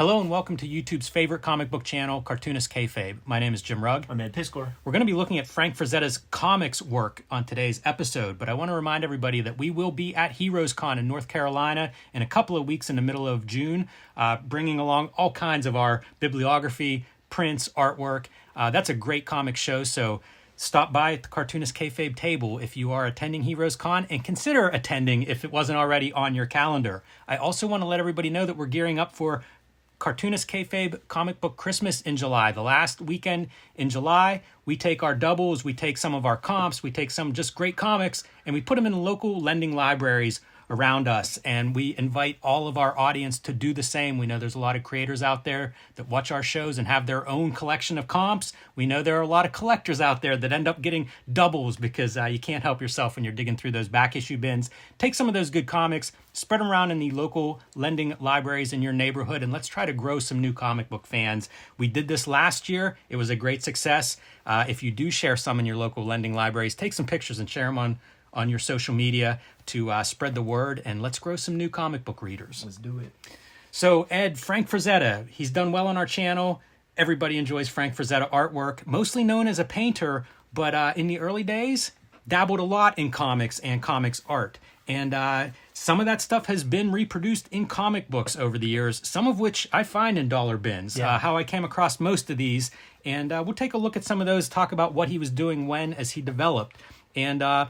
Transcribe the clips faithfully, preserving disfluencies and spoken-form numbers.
Hello and welcome to YouTube's favorite comic book channel, Cartoonist Kayfabe. My name is Jim Rugg. I'm Ed Piskor. We're going to be looking at Frank Frazetta's comics work on today's episode, but I want to remind everybody that we will be at HeroesCon in North Carolina in a couple of weeks in the middle of June, uh, bringing along all kinds of our bibliography, prints, artwork. Uh, that's a great comic show, so stop by at the Cartoonist Kayfabe table if you are attending HeroesCon, and consider attending if it wasn't already on your calendar. I also want to let everybody know that we're gearing up for Cartoonist Kayfabe Comic Book Christmas in July. The last weekend in July, we take our doubles, we take some of our comps, we take some just great comics, and we put them in local lending libraries around us. And we invite all of our audience to do the same. We know there's a lot of creators out there that watch our shows and have their own collection of comps. We know there are a lot of collectors out there that end up getting doubles because uh, you can't help yourself when you're digging through those back issue bins. Take some of those good comics, spread them around in the local lending libraries in your neighborhood, and let's try to grow some new comic book fans. We did this last year. It was a great success. Uh, if you do share some in your local lending libraries, take some pictures and share them on on your social media to uh, spread the word, and let's grow some new comic book readers. Let's do it. So Ed, Frank Frazetta, he's done well on our channel. Everybody enjoys Frank Frazetta artwork, mostly known as a painter, but uh, in the early days, dabbled a lot in comics and comics art. And uh, some of that stuff has been reproduced in comic books over the years, some of which I find in dollar bins, yeah. uh, how I came across most of these. And uh, we'll take a look at some of those, talk about what he was doing when as he developed. And uh,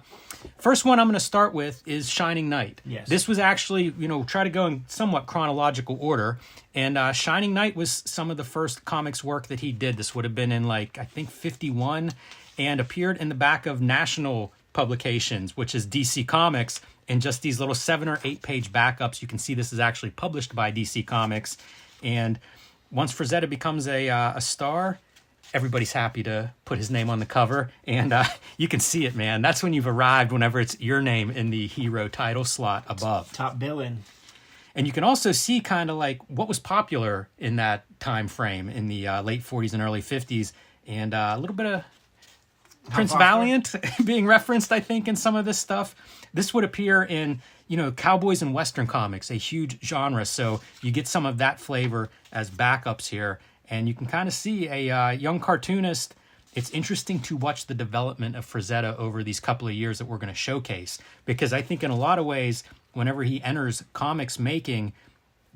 first one I'm going to start with is Shining Knight. Yes. This was actually, you know, try to go in somewhat chronological order. And uh, Shining Knight was some of the first comics work that he did. This would have been in, like, I think fifty-one, and appeared in the back of National Publications, which is D C Comics, and just these little seven or eight page backups. You can see this is actually published by D C Comics. And once Frazetta becomes a uh, a star, everybody's happy to put his name on the cover, and uh, you can see it, man. That's when you've arrived, whenever it's your name in the hero title slot above. Top billing. And you can also see kind of like what was popular in that time frame in the uh, late forties and early fifties, and uh, a little bit of Prince Valiant being referenced, I think, in some of this stuff. This would appear in, you know, cowboys and Western comics, a huge genre, so you get some of that flavor as backups here. And you can kind of see a uh, young cartoonist. It's interesting to watch the development of Frazetta over these couple of years that we're going to showcase, because I think in a lot of ways, whenever he enters comics making,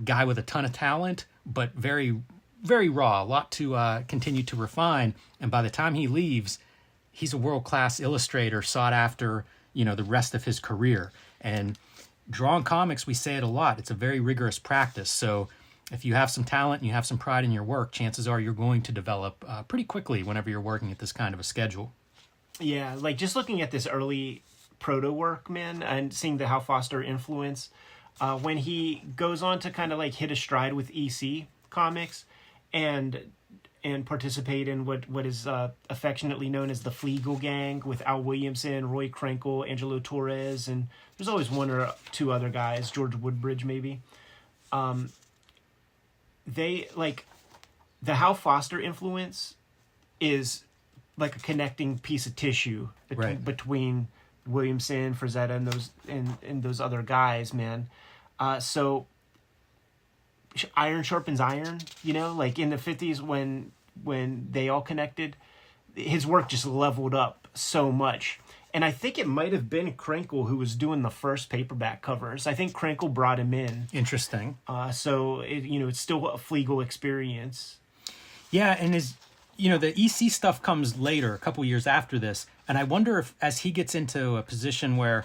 guy with a ton of talent, but very, very raw, a lot to uh, continue to refine. And by the time he leaves, he's a world-class illustrator sought after, you know, the rest of his career. And drawing comics, we say it a lot. It's a very rigorous practice. So if you have some talent and you have some pride in your work, chances are you're going to develop uh, pretty quickly whenever you're working at this kind of a schedule. Yeah, like just looking at this early proto work, man, and seeing the Hal Foster influence, uh, when he goes on to kind of like hit a stride with E C Comics and and participate in what, what is uh, affectionately known as the Fleagle Gang with Al Williamson, Roy Krenkel, Angelo Torres, and there's always one or two other guys, George Woodbridge maybe. Um, They, like, the Hal Foster influence is like a connecting piece of tissue between, right. between Williamson, Frazetta, and those and, and those other guys, man. Uh, so, iron sharpens iron, you know? Like, in the fifties, when when they all connected, his work just leveled up so much. And I think it might have been Krenkel who was doing the first paperback covers. I think Krenkel brought him in. Interesting. Uh, so, it, you know, it's still a Fleagle experience. Yeah, and, his, you know, the E C stuff comes later, a couple years after this. And I wonder if, as he gets into a position where,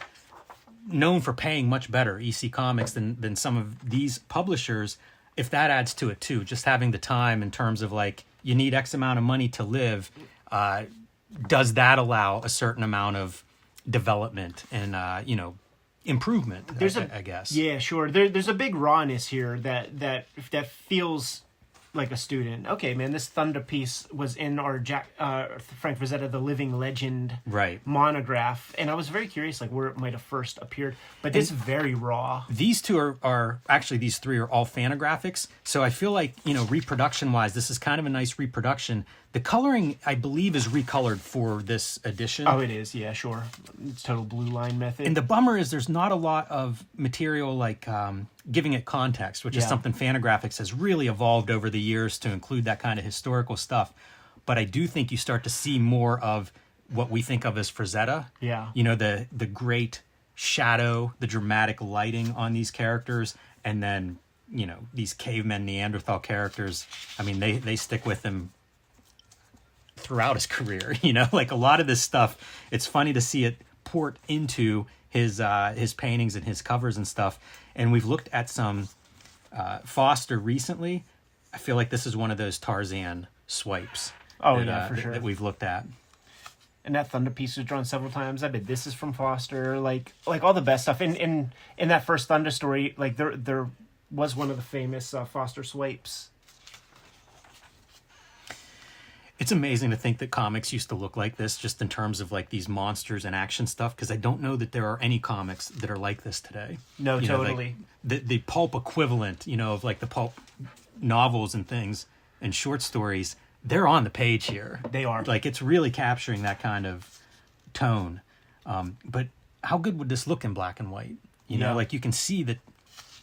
known for paying much better, E C Comics, than, than some of these publishers, if that adds to it, too. Just having the time in terms of, like, you need X amount of money to live. Uh Does that allow a certain amount of development and, uh, you know, improvement, I, a, I guess? Yeah, sure. There, there's a big rawness here that, that that feels like a student. Okay, man, this Thun'da piece was in our Jack uh, Frank Frazetta, The Living Legend right. monograph. And I was very curious, like, where it might have first appeared. But it's very raw. These two are, are, actually, these three are all Fantagraphics. So I feel like, you know, reproduction-wise, this is kind of a nice reproduction. The coloring, I believe, is recolored for this edition. Oh, it is. Yeah, sure. It's total blue line method. And the bummer is there's not a lot of material like um, giving it context, which yeah. is something Fantagraphics has really evolved over the years to include that kind of historical stuff. But I do think you start to see more of what we think of as Frazetta. Yeah. You know, the the great shadow, the dramatic lighting on these characters, and then, you know, these cavemen Neanderthal characters. I mean, they, they stick with him throughout his career, you know, like a lot of this stuff, it's funny to see it port into his uh his paintings and his covers and stuff. And we've looked at some uh Foster recently. I feel like this is one of those Tarzan swipes oh that, yeah uh, for th- sure that we've looked at. And that Thun'da piece was drawn several times. I bet this is from Foster, like like all the best stuff in in in that first Thun'da story. Like there there was one of the famous uh, Foster swipes. It's amazing to think that comics used to look like this, just in terms of like these monsters and action stuff, because I don't know that there are any comics that are like this today. No, you totally. Know, like the, the pulp equivalent, you know, of like the pulp novels and things and short stories, they're on the page here. They are. Like it's really capturing that kind of tone. Um, but how good would this look in black and white? You yeah. know, like you can see that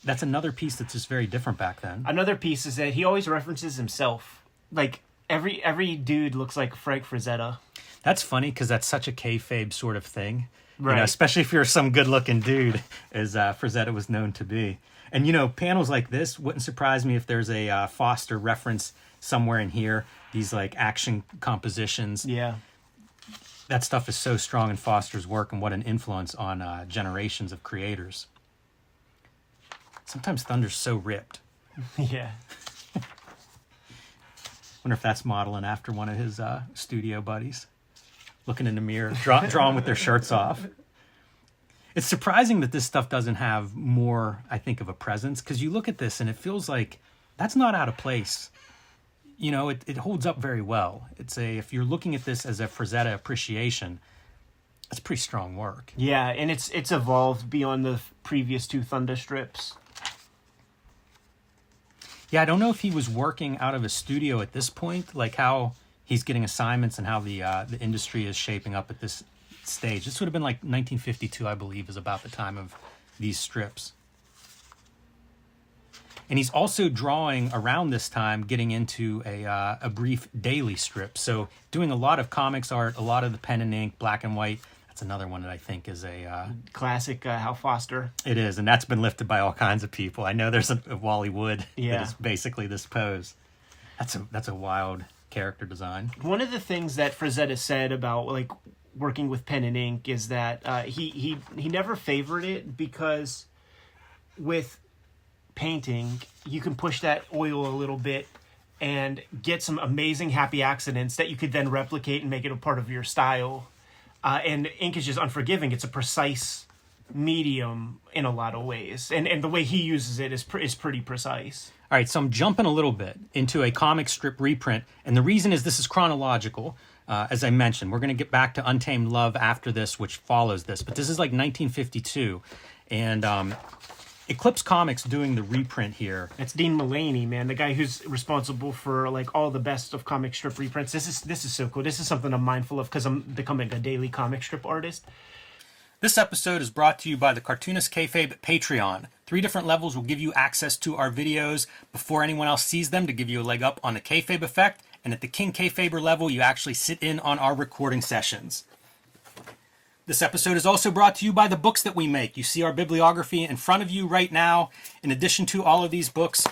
that's another piece that's just very different back then. Another piece is that he always references himself. Like, Every every dude looks like Frank Frazetta. That's funny because that's such a kayfabe sort of thing, right? You know, especially if you're some good-looking dude, as uh, Frazetta was known to be. And you know, panels like this wouldn't surprise me if there's a uh, Foster reference somewhere in here. These like action compositions, yeah. That stuff is so strong in Foster's work, and what an influence on uh, generations of creators. Sometimes Thun'da's so ripped. Yeah. Wonder if that's modeling after one of his uh, studio buddies, looking in the mirror, draw, drawing with their shirts off. It's surprising that this stuff doesn't have more, I think, of a presence, because you look at this and it feels like that's not out of place. You know, it, it holds up very well. It's a if you're looking at this as a Frazetta appreciation, that's pretty strong work. Yeah, and it's it's evolved beyond the previous two Thun'da strips. Yeah, I don't know if he was working out of a studio at this point, like how he's getting assignments and how the uh, the industry is shaping up at this stage. This would have been like nineteen fifty-two, I believe, is about the time of these strips. And he's also drawing around this time, getting into a uh, a brief daily strip. So doing a lot of comics art, a lot of the pen and ink, black and white. That's another one that I think is a uh, classic uh, Hal Foster. It is, and that's been lifted by all kinds of people. I know there's a, a Wally Wood yeah. that is basically this pose. That's a that's a wild character design. One of the things that Frazetta said about like working with pen and ink is that uh, he he he never favored it because with painting you can push that oil a little bit and get some amazing happy accidents that you could then replicate and make it a part of your style. Uh, and ink is just unforgiving. It's a precise medium in a lot of ways. And and the way he uses it is pre- is pretty precise. All right, so I'm jumping a little bit into a comic strip reprint. And the reason is this is chronological. Uh, as I mentioned, we're going to get back to Untamed Love after this, which follows this. But this is like nineteen fifty-two. And um, Eclipse Comics doing the reprint here. That's Dean Mullaney, man, the guy who's responsible for like all the best of comic strip reprints. This is this is so cool. This is something I'm mindful of because I'm becoming a daily comic strip artist. This episode is brought to you by the Cartoonist Kayfabe Patreon. Three different levels will give you access to our videos before anyone else sees them to give you a leg up on the kayfabe effect. And at the King Kayfaber level, you actually sit in on our recording sessions. This episode is also brought to you by the books that we make. You see our bibliography in front of you right now. In addition to all of these books,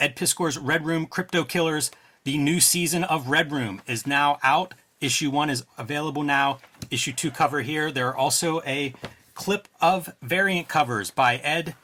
Ed Piskor's Red Room, Crypto Killers, the new season of Red Room is now out. Issue one is available now. Issue two cover here. There are also a clip of variant covers by Ed,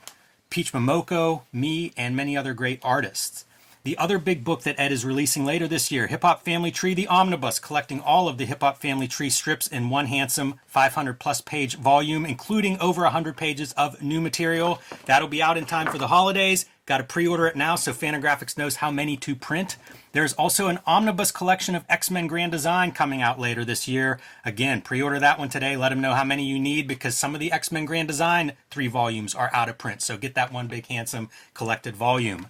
Peach Momoko, me, and many other great artists. The other big book that Ed is releasing later this year, Hip Hop Family Tree, the Omnibus, collecting all of the Hip Hop Family Tree strips in one handsome five hundred plus page volume, including over one hundred pages of new material. That'll be out in time for the holidays. Got to pre-order it now so Fantagraphics knows how many to print. There's also an omnibus collection of X-Men Grand Design coming out later this year. Again, pre-order that one today. Let them know how many you need because some of the X-Men Grand Design three volumes are out of print. So get that one big, handsome, collected volume.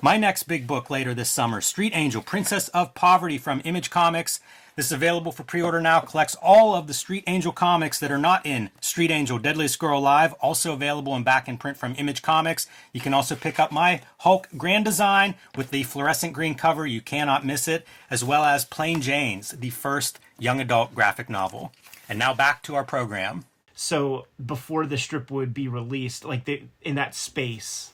My next big book later this summer, Street Angel, Princess of Poverty from Image Comics. This is available for pre-order now. Collects all of the Street Angel comics that are not in Street Angel, Deadliest Girl Alive. Also available and back in print from Image Comics. You can also pick up my Hulk Grand Design with the fluorescent green cover. You cannot miss it. As well as Plain Janes, the first young adult graphic novel. And now back to our program. So before the strip would be released, like they, in that space,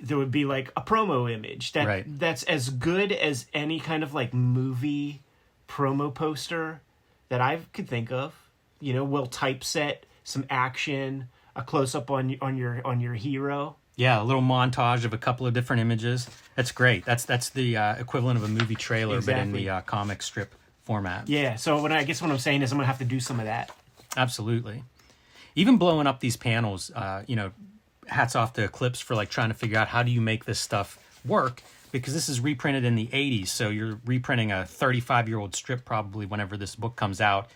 there would be like a promo image. That, right. That's as good as any kind of like movie promo poster that I could think of. You know, we'll typeset some action, a close up on on your on your hero. Yeah, a little montage of a couple of different images. That's great. That's that's the uh, equivalent of a movie trailer, exactly. But in the uh, comic strip format. Yeah. So what I, I guess what I'm saying is I'm gonna have to do some of that. Absolutely. Even blowing up these panels, uh, you know, hats off to Eclipse for like trying to figure out how do you make this stuff work. Because this is reprinted in the eighties, so you're reprinting a thirty-five-year-old strip probably whenever this book comes out.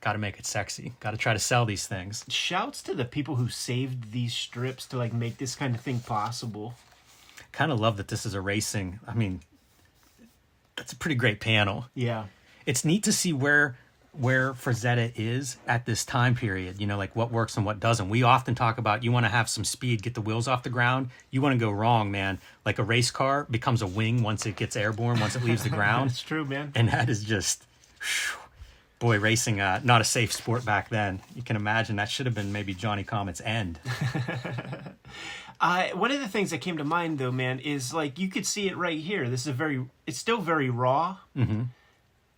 Got to make it sexy. Got to try to sell these things. Shouts to the people who saved these strips to like make this kind of thing possible. Kind of love that this is erasing. I mean, that's a pretty great panel. Yeah. It's neat to see where where Frazetta is at this time period. You know, like what works and what doesn't. We often talk about you want to have some speed, get the wheels off the ground. You want to go wrong, man. Like a race car becomes a wing once it gets airborne, once it leaves the ground. That's true, man. And that is just, whew, boy, racing, uh, not a safe sport back then. You can imagine that should have been maybe Johnny Comet's end. uh, one of the things that came to mind, though, man, is like you could see it right here. This is a very, it's still very raw. Mm-hmm.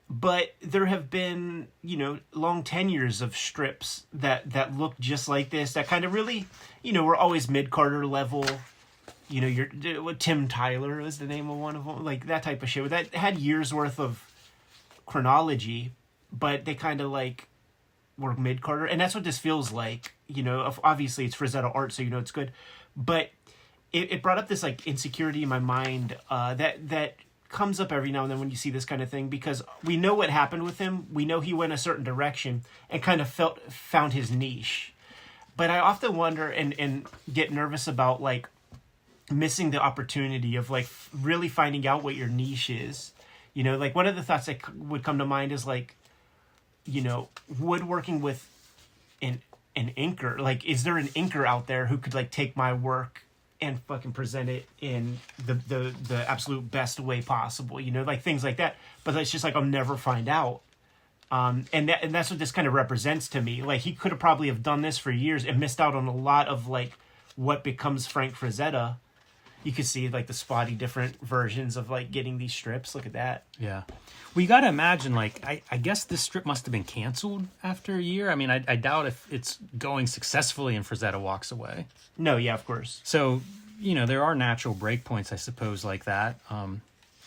But there have been, you know, long tenures of strips that, that look just like this, that kind of really, you know, we're always mid-Carter level. You know, your Tim Tyler was the name of one of them, like that type of shit. That had years worth of chronology, but they kind of like were mid-Carter. And that's what this feels like. You know, obviously it's Frazetta art, so you know it's good. But it, it brought up this like insecurity in my mind uh, that that... comes up every now and then when you see this kind of thing, because we know what happened with him. We know he went a certain direction and kind of felt found his niche. But I often wonder and, and get nervous about like missing the opportunity of like really finding out what your niche is. You know, like one of the thoughts that c- would come to mind is like, you know, woodworking with an an inker. Like, is there an inker out there who could like take my work and fucking present it in the, the the absolute best way possible, you know, like things like that. But it's just like I'll never find out, um, and that and that's what this kind of represents to me. Like he could have probably have done this for years and missed out on a lot of like what becomes Frank Frazetta. You could see like the spotty different versions of like getting these strips. Look at that. Yeah, we well, got to imagine like I, I guess this strip must have been canceled after a year. I mean, I, I doubt if it's going successfully and Frazetta walks away. No, yeah, of course. So you know there are natural breakpoints, I suppose, like that. Um,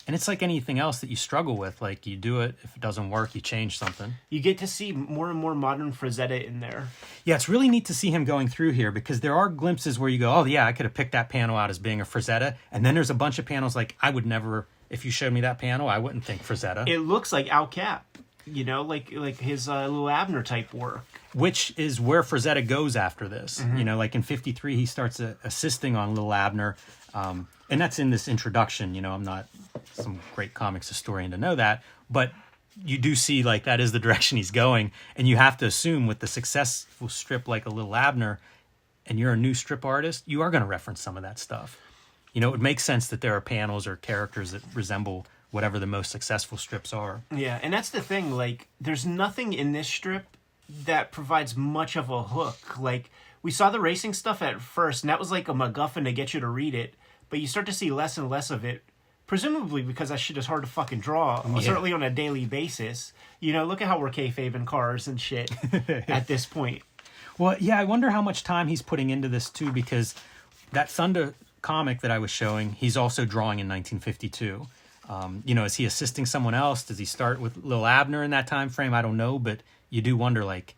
and it's like anything else that you struggle with. Like you do it, if it doesn't work, you change something. You get to see more and more modern Frazetta in there. Yeah, it's really neat to see him going through here because there are glimpses where you go, oh yeah, I could have picked that panel out as being a Frazetta. And then there's a bunch of panels like I would never, if you showed me that panel, I wouldn't think Frazetta. It looks like Al Capp, you know, like like his uh, Lil' Abner type work. Which is where Frazetta goes after this. Mm-hmm. You know, like in fifty-three, he starts uh, assisting on Lil' Abner. Um, and that's in this introduction. You know, I'm not some great comics historian to know that, but you do see like that is the direction he's going. And you have to assume with the successful strip like a Lil' Abner, and you're a new strip artist, you are going to reference some of that stuff. You know, it would make sense that there are panels or characters that resemble whatever the most successful strips are. Yeah, and that's the thing. Like, there's nothing in this strip that provides much of a hook. Like, we saw the racing stuff at first, and that was like a MacGuffin to get you to read it. But you start to see less and less of it, presumably because that shit is hard to fucking draw, yeah. Certainly on a daily basis. You know, look at how we're kayfabing cars and shit at this point. Well, yeah, I wonder how much time he's putting into this, too, because that Thun'da comic that I was showing, he's also drawing in nineteen fifty-two. Um, you know, is he assisting someone else? Does he start with Lil' Abner in that time frame? I don't know, but you do wonder, like,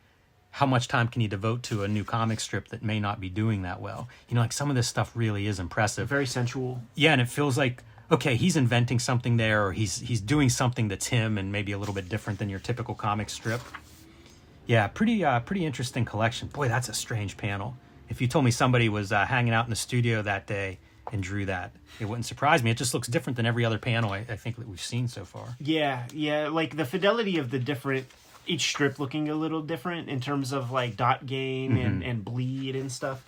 how much time can you devote to a new comic strip that may not be doing that well? You know, like some of this stuff really is impressive. Very sensual. Yeah, and it feels like, okay, he's inventing something there, or he's he's doing something that's him and maybe a little bit different than your typical comic strip. Yeah, pretty uh, pretty interesting collection. Boy, that's a strange panel. If you told me somebody was uh, hanging out in the studio that day and drew that, it wouldn't surprise me. It just looks different than every other panel I, I think that we've seen so far. Yeah, yeah, like the fidelity of the different, each strip looking a little different in terms of like dot game mm-hmm. and, and bleed and stuff.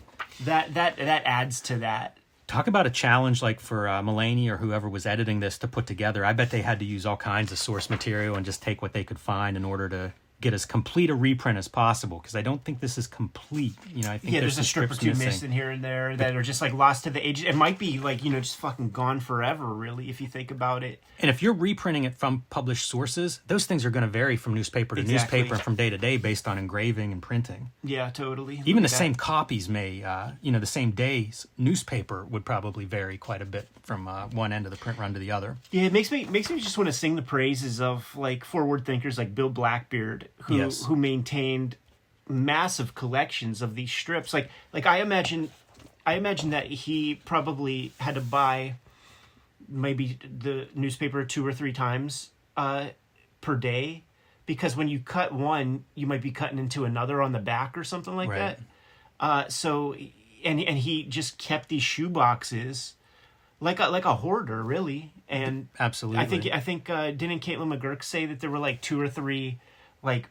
That that that adds to that. Talk about a challenge like for uh, Mullaney or whoever was editing this to put together. I bet they had to use all kinds of source material and just take what they could find in order to get as complete a reprint as possible, because I don't think this is complete. You know, I think yeah, there's, there's a strip or two missed in here and there that are just like lost to the age. It might be like, you know, just fucking gone forever, really, if you think about it. And if you're reprinting it from published sources, those things are going to vary from newspaper to exactly. newspaper and from day to day based on engraving and printing. Yeah, totally. Even like the that. same copies may, uh, you know, the same day's newspaper would probably vary quite a bit from uh, one end of the print run to the other. Yeah, it makes me makes me just want to sing the praises of like forward thinkers like Bill Blackbeard, who yes. who maintained massive collections of these strips. Like like I imagine I imagine that he probably had to buy maybe the newspaper two or three times uh, per day, because when you cut one, you might be cutting into another on the back or something like right. that. Uh, so and and he just kept these shoe boxes like a, like a hoarder, really. And absolutely, I think I think uh, didn't Caitlin McGurk say that there were like two or three like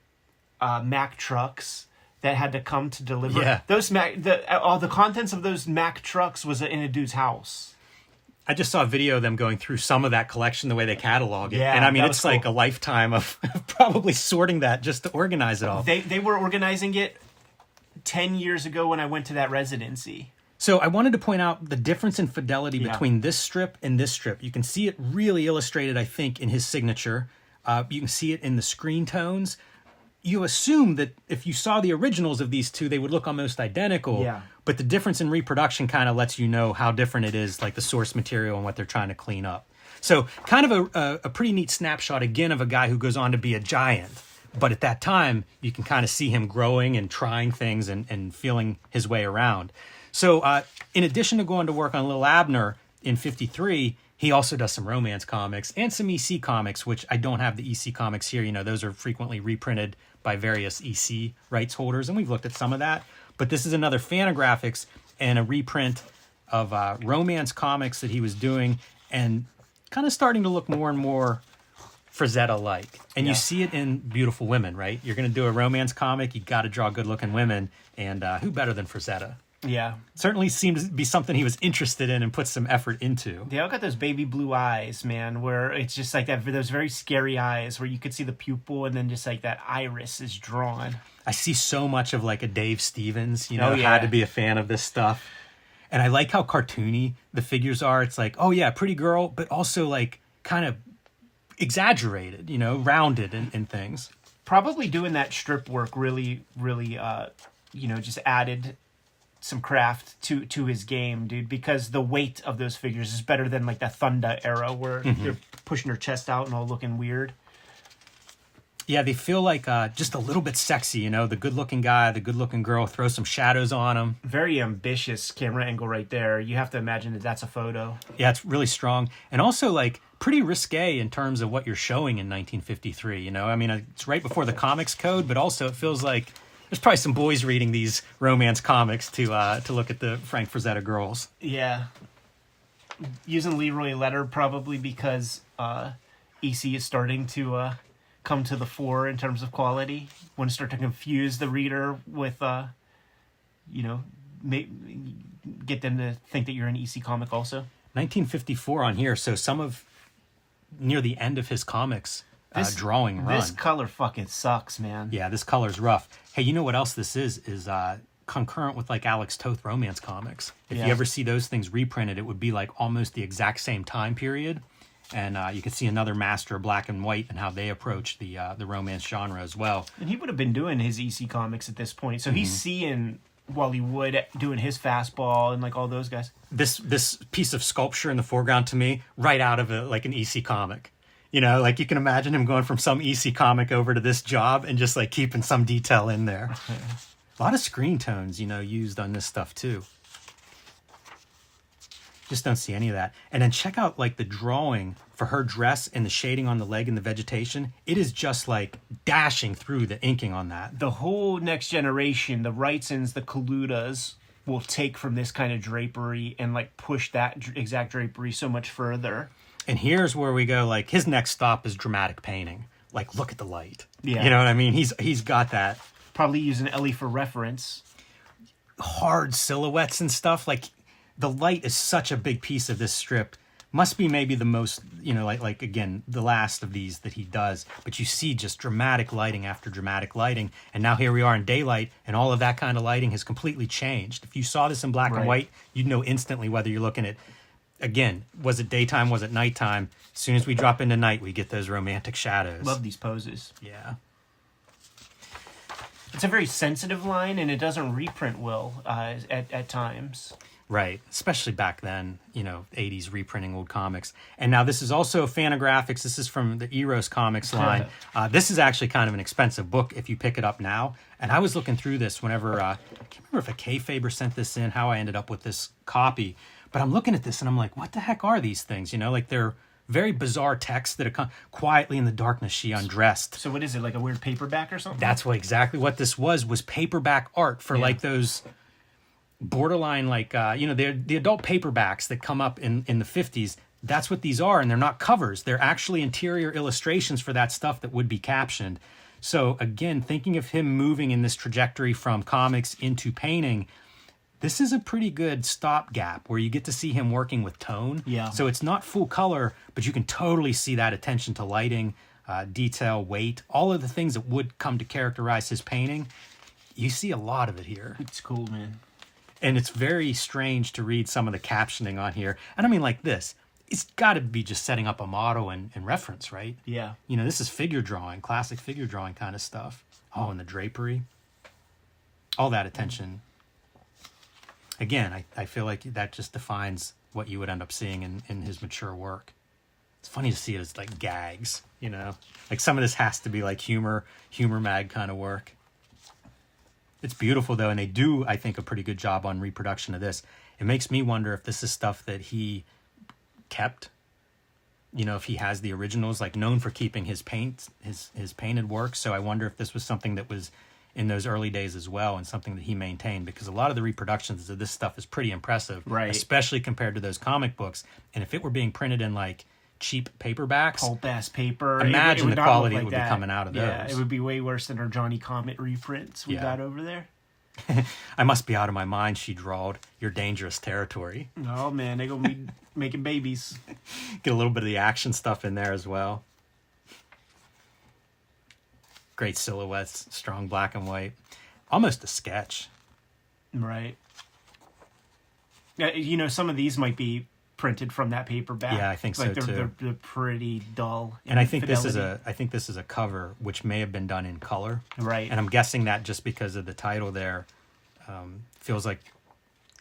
uh, Mack trucks that had to come to deliver yeah. those Mack. The, all the contents of those Mack trucks was in a dude's house. I just saw a video of them going through some of that collection, the way they catalog it. Yeah, and I mean, it's cool. Like a lifetime of probably sorting that just to organize it all. They they were organizing it ten years ago when I went to that residency. So I wanted to point out the difference in fidelity yeah. between this strip and this strip. You can see it really illustrated, I think, in his signature. Uh, you can see it in the screen tones. You assume that if you saw the originals of these two, they would look almost identical. Yeah. But the difference in reproduction kind of lets you know how different it is, like the source material and what they're trying to clean up. So kind of a, a, a pretty neat snapshot, again, of a guy who goes on to be a giant. But at that time, you can kind of see him growing and trying things and, and feeling his way around. So uh, in addition to going to work on Lil' Abner in fifty-three... he also does some romance comics and some E C comics, which I don't have the E C comics here. You know, those are frequently reprinted by various E C rights holders, and we've looked at some of that. But this is another Fantagraphics and a reprint of uh, romance comics that he was doing and kind of starting to look more and more Frazetta-like. And yeah. you see it in beautiful women, right? You're going to do a romance comic, you got to draw good-looking women, and uh, who better than Frazetta? Yeah. Certainly seemed to be something he was interested in and put some effort into. They all got those baby blue eyes, man, where it's just like that, those very scary eyes where you could see the pupil and then just like that iris is drawn. I see so much of like a Dave Stevens, you know, oh, yeah. had to be a fan of this stuff. And I like how cartoony the figures are. It's like, oh yeah, pretty girl, but also like kind of exaggerated, you know, rounded and, and things. Probably doing that strip work really, really, uh, you know, just added some craft to to his game, dude, because the weight of those figures is better than like the Thun'da era where mm-hmm. they're pushing her chest out and all looking weird. Yeah, they feel like uh just a little bit sexy, you know, the good looking guy, the good looking girl, throw some shadows on him. Very ambitious camera angle right there. You have to imagine that that's a photo. Yeah, it's really strong, and also like pretty risque in terms of what you're showing in nineteen fifty-three. You know, I mean, it's right before the Comics Code, but also it feels like there's probably some boys reading these romance comics to uh, to look at the Frank Frazetta girls. Yeah. Using Leroy Letter probably because uh, E C is starting to uh, come to the fore in terms of quality. Want to start to confuse the reader with, uh, you know, may- get them to think that you're an E C comic also. nineteen fifty-four on here, so some of near the end of his comics. This uh, drawing run. This color fucking sucks, man. Yeah, this color's rough. Hey, you know what else this is? Is uh, concurrent with like Alex Toth romance comics. If yeah. you ever see those things reprinted, it would be like almost the exact same time period. And uh, you can see another master, black and white, and how they approach the uh, the romance genre as well. And he would have been doing his E C comics at this point, so mm-hmm. he's seeing Wally Wood doing his fastball and like all those guys. This this piece of sculpture in the foreground to me, right out of a, like an E C comic. You know, like you can imagine him going from some E C comic over to this job and just like keeping some detail in there. A lot of screen tones, you know, used on this stuff too. Just don't see any of that. And then check out like the drawing for her dress and the shading on the leg and the vegetation. It is just like dashing through the inking on that. The whole Next Generation, the Wrightsons, the Kaludas, will take from this kind of drapery and like push that dra- exact drapery so much further. And here's where we go, like, his next stop is dramatic painting. Like, look at the light. Yeah. You know what I mean? He's he's got that. Probably using Ellie for reference. Hard silhouettes and stuff. Like, the light is such a big piece of this strip. Must be maybe the most, you know, like, like again, the last of these that he does. But you see just dramatic lighting after dramatic lighting. And now here we are in daylight, and all of that kind of lighting has completely changed. If you saw this in black right. and white, you'd know instantly whether you're looking at, again, was it daytime, was it nighttime? As soon as we drop into night, we get those romantic shadows. Love these poses. Yeah. It's a very sensitive line, and it doesn't reprint well uh, at, at times. Right, especially back then, you know, eighties reprinting old comics. And now this is also Fantagraphics. This is from the Eros Comics line. Uh, this is actually kind of an expensive book if you pick it up now. And I was looking through this whenever, uh, I can't remember if a Kayfabe sent this in, how I ended up with this copy. But I'm looking at this and I'm like, what the heck are these things? You know, like they're very bizarre texts that are con- quietly in the darkness she undressed. So what is it, like a weird paperback or something? That's what exactly what this was, was paperback art for yeah. like those... borderline like uh you know they're the adult paperbacks that come up in in the fifties. That's what these are, and they're not covers, they're actually interior illustrations for that stuff that would be captioned. So again, thinking of him moving in this trajectory from comics into painting, this is a pretty good stopgap where you get to see him working with tone. Yeah, so it's not full color, but you can totally see that attention to lighting, uh detail, weight, all of the things that would come to characterize his painting. You see a lot of it here. It's cool, man. And it's very strange to read some of the captioning on here. And I mean, like this, it's got to be just setting up a model and, and reference, right? Yeah. You know, this is figure drawing, classic figure drawing kind of stuff. Oh, and the drapery. All that attention. Again, I, I feel like that just defines what you would end up seeing in, in his mature work. It's funny to see it as like gags, you know? Like some of this has to be like humor, humor mag kind of work. It's beautiful, though, and they do, I think, a pretty good job on reproduction of this. It makes me wonder if this is stuff that he kept, you know, if he has the originals, like known for keeping his paint, his his painted work. So I wonder if this was something that was in those early days as well and something that he maintained, because a lot of the reproductions of this stuff is pretty impressive, right? Especially compared to those comic books. And if it were being printed in, like, cheap paperbacks, pulp ass paper, imagine the quality that would be coming out of those. Yeah, it would be way worse than our Johnny Comet reprints we got over there. I must be out of my mind, she drawled. You're dangerous territory. Oh man, they're gonna be making babies. Get a little bit of the action stuff in there as well. Great silhouettes, strong black and white, almost a sketch, right? You know, some of these might be printed from that paperback. Yeah, I think like so they're, too. They're, they're pretty dull. And I think fidelity. this is a. I think this is a cover which may have been done in color. Right. And I'm guessing that just because of the title there, um, feels like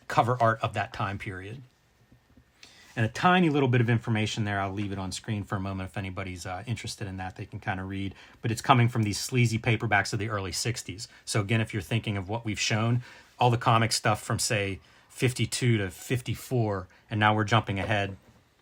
cover art of that time period. And a tiny little bit of information there. I'll leave it on screen for a moment. If anybody's uh, interested in that, they can kind of read. But it's coming from these sleazy paperbacks of the early sixties. So again, if you're thinking of what we've shown, all the comic stuff from say fifty-two to fifty-four, and now we're jumping ahead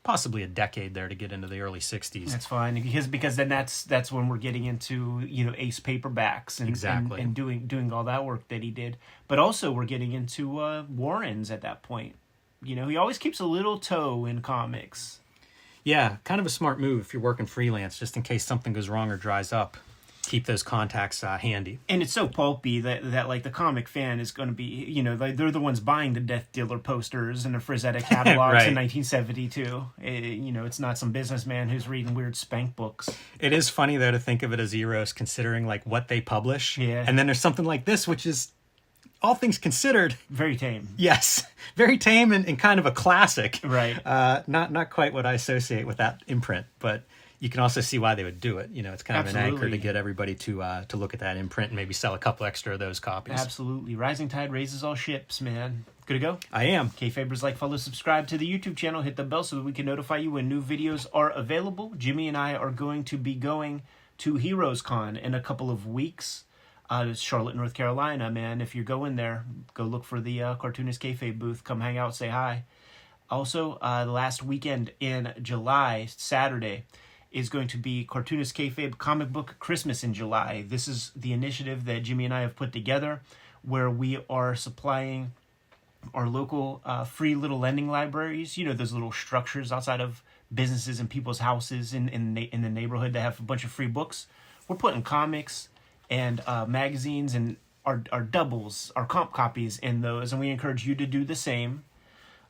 possibly a decade there to get into the early sixties. That's fine, because because then that's that's when we're getting into, you know, Ace paperbacks and exactly and, and doing doing all that work that he did. But also we're getting into uh Warrens at that point. You know, he always keeps a little toe in comics. Yeah, kind of a smart move if you're working freelance, just in case something goes wrong or dries up. Keep those contacts uh, handy. And it's so pulpy that, that like the comic fan is going to be, you know, like they're the ones buying the Death Dealer posters and the Frazetta catalogs right. in nineteen seventy-two. It, you know, it's not some businessman who's reading weird spank books. It is funny, though, to think of it as Eros, considering like what they publish. Yeah. And then there's something like this, which is, all things considered, very tame. Yes. Very tame and, and kind of a classic. Right. Uh, not not quite what I associate with that imprint, but... You can also see why they would do it. You know, it's kind of Absolutely. An anchor to get everybody to uh, to look at that imprint and maybe sell a couple extra of those copies. Absolutely. Rising tide raises all ships, man. Good to go? I am. Kayfabers, like, follow, subscribe to the YouTube channel. Hit the bell so that we can notify you when new videos are available. Jimmy and I are going to be going to HeroesCon in a couple of weeks. Uh, it's Charlotte, North Carolina, man. If you're going there, go look for the uh, Cartoonist Kayfabe booth. Come hang out, say hi. Also, uh, the last weekend in July, Saturday, is going to be Cartoonist Kayfabe Comic Book Christmas in July. This is the initiative that Jimmy and I have put together where we are supplying our local uh, free little lending libraries, you know, those little structures outside of businesses and people's houses in, in, in the neighborhood that have a bunch of free books. We're putting comics and uh, magazines and our, our doubles, our comp copies in those, and we encourage you to do the same.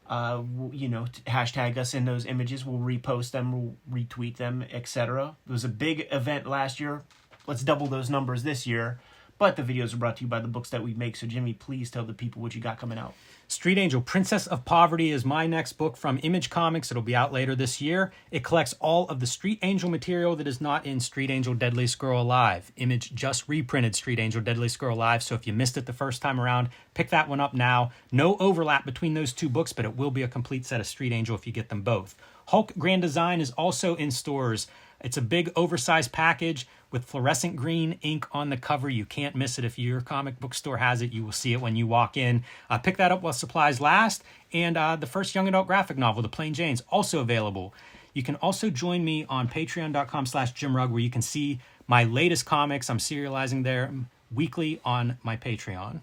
Uh, you know, hashtag us in those images. We'll repost them, we'll retweet them, et cetera. It was a big event last year. Let's double those numbers this year. But the videos are brought to you by the books that we make. So, Jimmy, please tell the people what you got coming out. Street Angel, Princess of Poverty is my next book from Image Comics. It'll be out later this year. It collects all of the Street Angel material that is not in Street Angel, Deadliest Girl Alive. Image just reprinted Street Angel, Deadliest Girl Alive. So if you missed it the first time around, pick that one up now. No overlap between those two books, but it will be a complete set of Street Angel if you get them both. Hulk Grand Design is also in stores. It's a big oversized package with fluorescent green ink on the cover. You can't miss it. If your comic book store has it, you will see it when you walk in. Uh, pick that up while supplies last. And uh, the first young adult graphic novel, The Plain Janes, also available. You can also join me on patreon.com slash Jim Rugg, where you can see my latest comics. I'm serializing there weekly on my Patreon.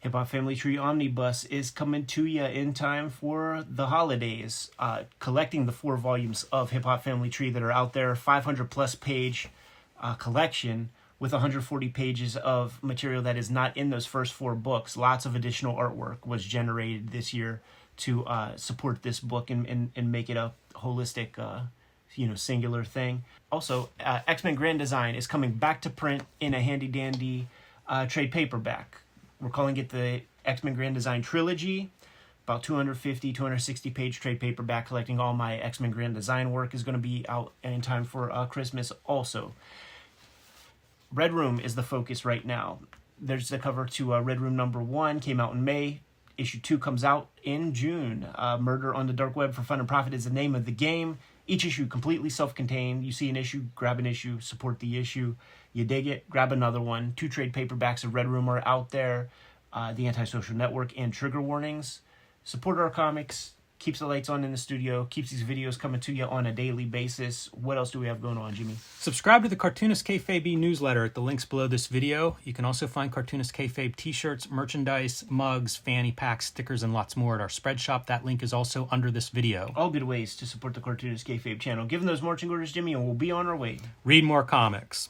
Hip Hop Family Tree Omnibus is coming to you in time for the holidays. Uh, collecting the four volumes of Hip Hop Family Tree that are out there, five hundred plus page uh, collection with one hundred forty pages of material that is not in those first four books. Lots of additional artwork was generated this year to uh, support this book and, and, and make it a holistic, uh, you know, singular thing. Also, uh, X-Men Grand Design is coming back to print in a handy-dandy uh, trade paperback. We're calling it the X-Men Grand Design Trilogy, about two hundred fifty, two hundred sixty page trade paperback collecting all my X-Men Grand Design work is going to be out in time for uh, Christmas also. Red Room is the focus right now. There's the cover to uh, Red Room number one, came out in May. Issue two comes out in June. Uh, Murder on the Dark Web for Fun and Profit is the name of the game. Each issue completely self-contained. You see an issue, grab an issue, support the issue. You dig it, grab another one. Two trade paperbacks of Red Room are out there. Uh, the Antisocial Network and Trigger Warnings. Support our comics. Keeps the lights on in the studio. Keeps these videos coming to you on a daily basis. What else do we have going on, Jimmy? Subscribe to the Cartoonist Kayfabe newsletter at the links below this video. You can also find Cartoonist Kayfabe t-shirts, merchandise, mugs, fanny packs, stickers, and lots more at our spread shop. That link is also under this video. All good ways to support the Cartoonist Kayfabe channel. Give them those marching orders, Jimmy, and we'll be on our way. Read more comics.